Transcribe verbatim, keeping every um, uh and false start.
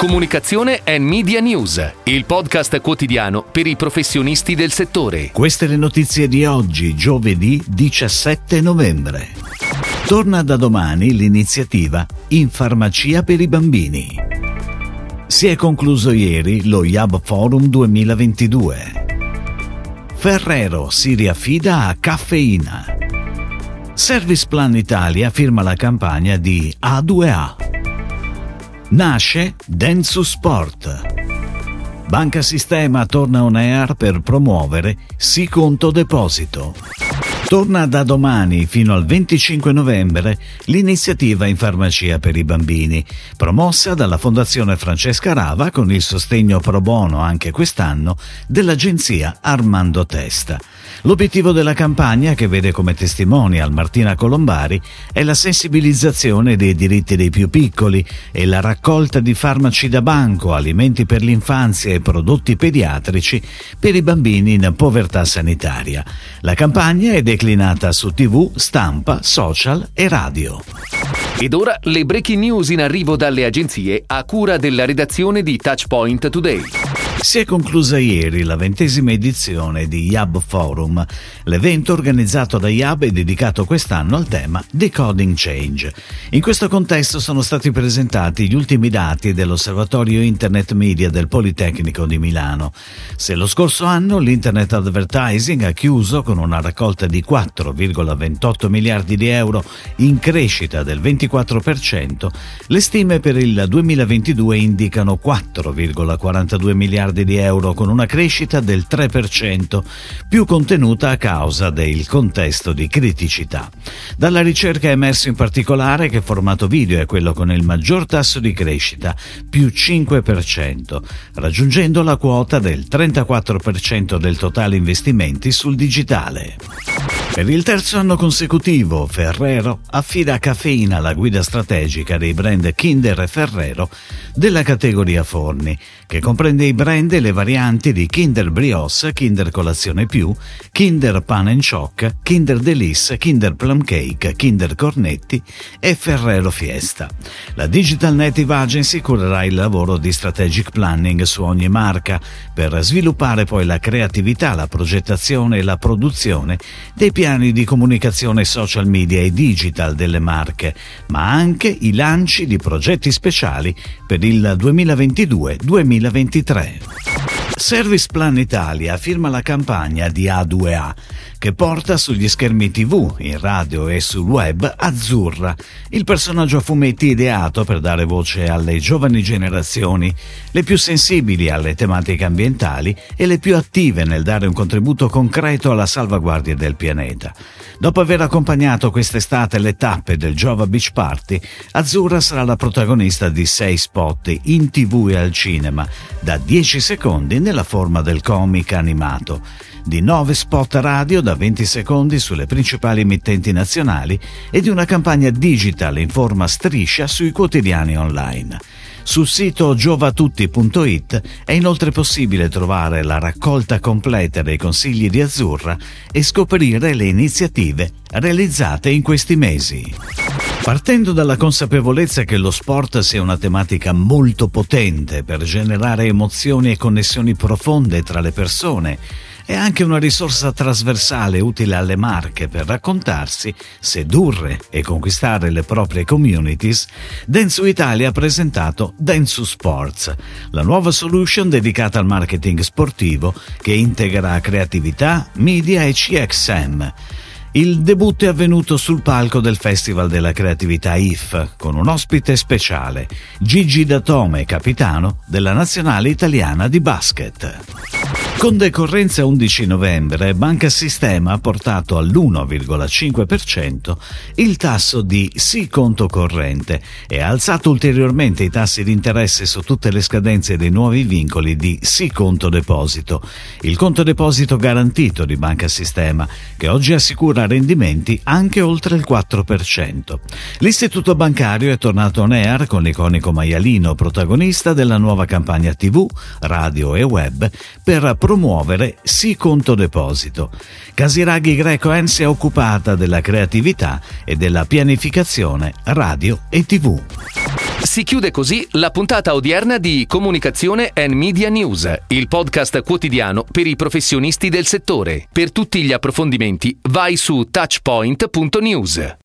Comunicazione e Media News, il podcast quotidiano per i professionisti del settore. Queste le notizie di oggi, giovedì diciassette novembre. Torna da domani l'iniziativa In Farmacia per i Bambini. Si è concluso ieri lo I A B Forum duemilaventidue. Ferrero si riaffida a Caffeina. Service Plan Italia firma la campagna di A due A. Nasce Dentsu Sports. Banca Sistema torna on air per promuovere Sì Conto Deposito. Torna da domani fino al venticinque novembre l'iniziativa In Farmacia per i Bambini, promossa dalla Fondazione Francesca Rava con il sostegno pro bono anche quest'anno dell'agenzia Armando Testa. L'obiettivo della campagna, che vede come testimonial Martina Colombari, è la sensibilizzazione dei diritti dei più piccoli e la raccolta di farmaci da banco, alimenti per l'infanzia e prodotti pediatrici per i bambini in povertà sanitaria. La campagna è declinata su tivù, stampa, social e radio. Ed ora le breaking news in arrivo dalle agenzie a cura della redazione di Touchpoint Today. Si è conclusa ieri la ventesima edizione di I A B Forum. L'evento organizzato da I A B è dedicato quest'anno al tema Decoding Change. In questo contesto sono stati presentati gli ultimi dati dell'Osservatorio Internet Media del Politecnico di Milano. Se lo scorso anno l'Internet Advertising ha chiuso con una raccolta di quattro virgola ventotto miliardi di euro in crescita del ventiquattro per cento, le stime per il duemilaventidue indicano quattro virgola quarantadue miliardi di euro con una crescita del tre per cento, più contenuta a causa del contesto di criticità. Dalla ricerca è emerso in particolare che formato video è quello con il maggior tasso di crescita, più cinque per cento, raggiungendo la quota del trentaquattro per cento del totale investimenti sul digitale. Per il terzo anno consecutivo, Ferrero affida a Caffeina la guida strategica dei brand Kinder e Ferrero della categoria forni, che comprende i brand e le varianti di Kinder Brioche, Kinder Colazione Più, Kinder Pan and Choc, Kinder Delice, Kinder Plum Cake, Kinder Cornetti e Ferrero Fiesta. La Digital Native Agency curerà il lavoro di strategic planning su ogni marca per sviluppare poi la creatività, la progettazione e la produzione dei piani di comunicazione social media e digital delle marche, ma anche i lanci di progetti speciali per il duemilaventidue duemilaventitré. Service Plan Italia firma la campagna di A due A, che porta sugli schermi tivù, in radio e sul web Azzurra, il personaggio a fumetti ideato per dare voce alle giovani generazioni, le più sensibili alle tematiche ambientali e le più attive nel dare un contributo concreto alla salvaguardia del pianeta. Dopo aver accompagnato quest'estate le tappe del Jova Beach Party, Azzurra sarà la protagonista di sei spot in tivù e al cinema, da dieci secondi nel nella forma del comic animato, di nove spot radio da venti secondi sulle principali emittenti nazionali e di una campagna digital in forma striscia sui quotidiani online. Sul sito giovatutti punto it è inoltre possibile trovare la raccolta completa dei consigli di Azzurra e scoprire le iniziative realizzate in questi mesi. Partendo dalla consapevolezza che lo sport sia una tematica molto potente per generare emozioni e connessioni profonde tra le persone, è anche una risorsa trasversale utile alle marche per raccontarsi, sedurre e conquistare le proprie communities, Dentsu Italia ha presentato Dentsu Sports, la nuova solution dedicata al marketing sportivo che integra creatività, media e C X M. Il debutto è avvenuto sul palco del Festival della Creatività I F con un ospite speciale, Gigi Datome, capitano della nazionale italiana di basket. Con decorrenza undici novembre, Banca Sistema ha portato all'uno virgola cinque per cento il tasso di Sì Conto Corrente e ha alzato ulteriormente i tassi di interesse su tutte le scadenze dei nuovi vincoli di Sì Conto Deposito, il conto deposito garantito di Banca Sistema, che oggi assicura rendimenti anche oltre il quattro per cento. L'istituto bancario è tornato on air con l'iconico maialino protagonista della nuova campagna tivù, radio e web per promuovere Sì Conto Deposito. Casiraghi Greco Ense è occupata della creatività e della pianificazione radio e tivù. Si chiude così la puntata odierna di Comunicazione e Media News, il podcast quotidiano per i professionisti del settore. Per tutti gli approfondimenti vai su touchpoint punto news.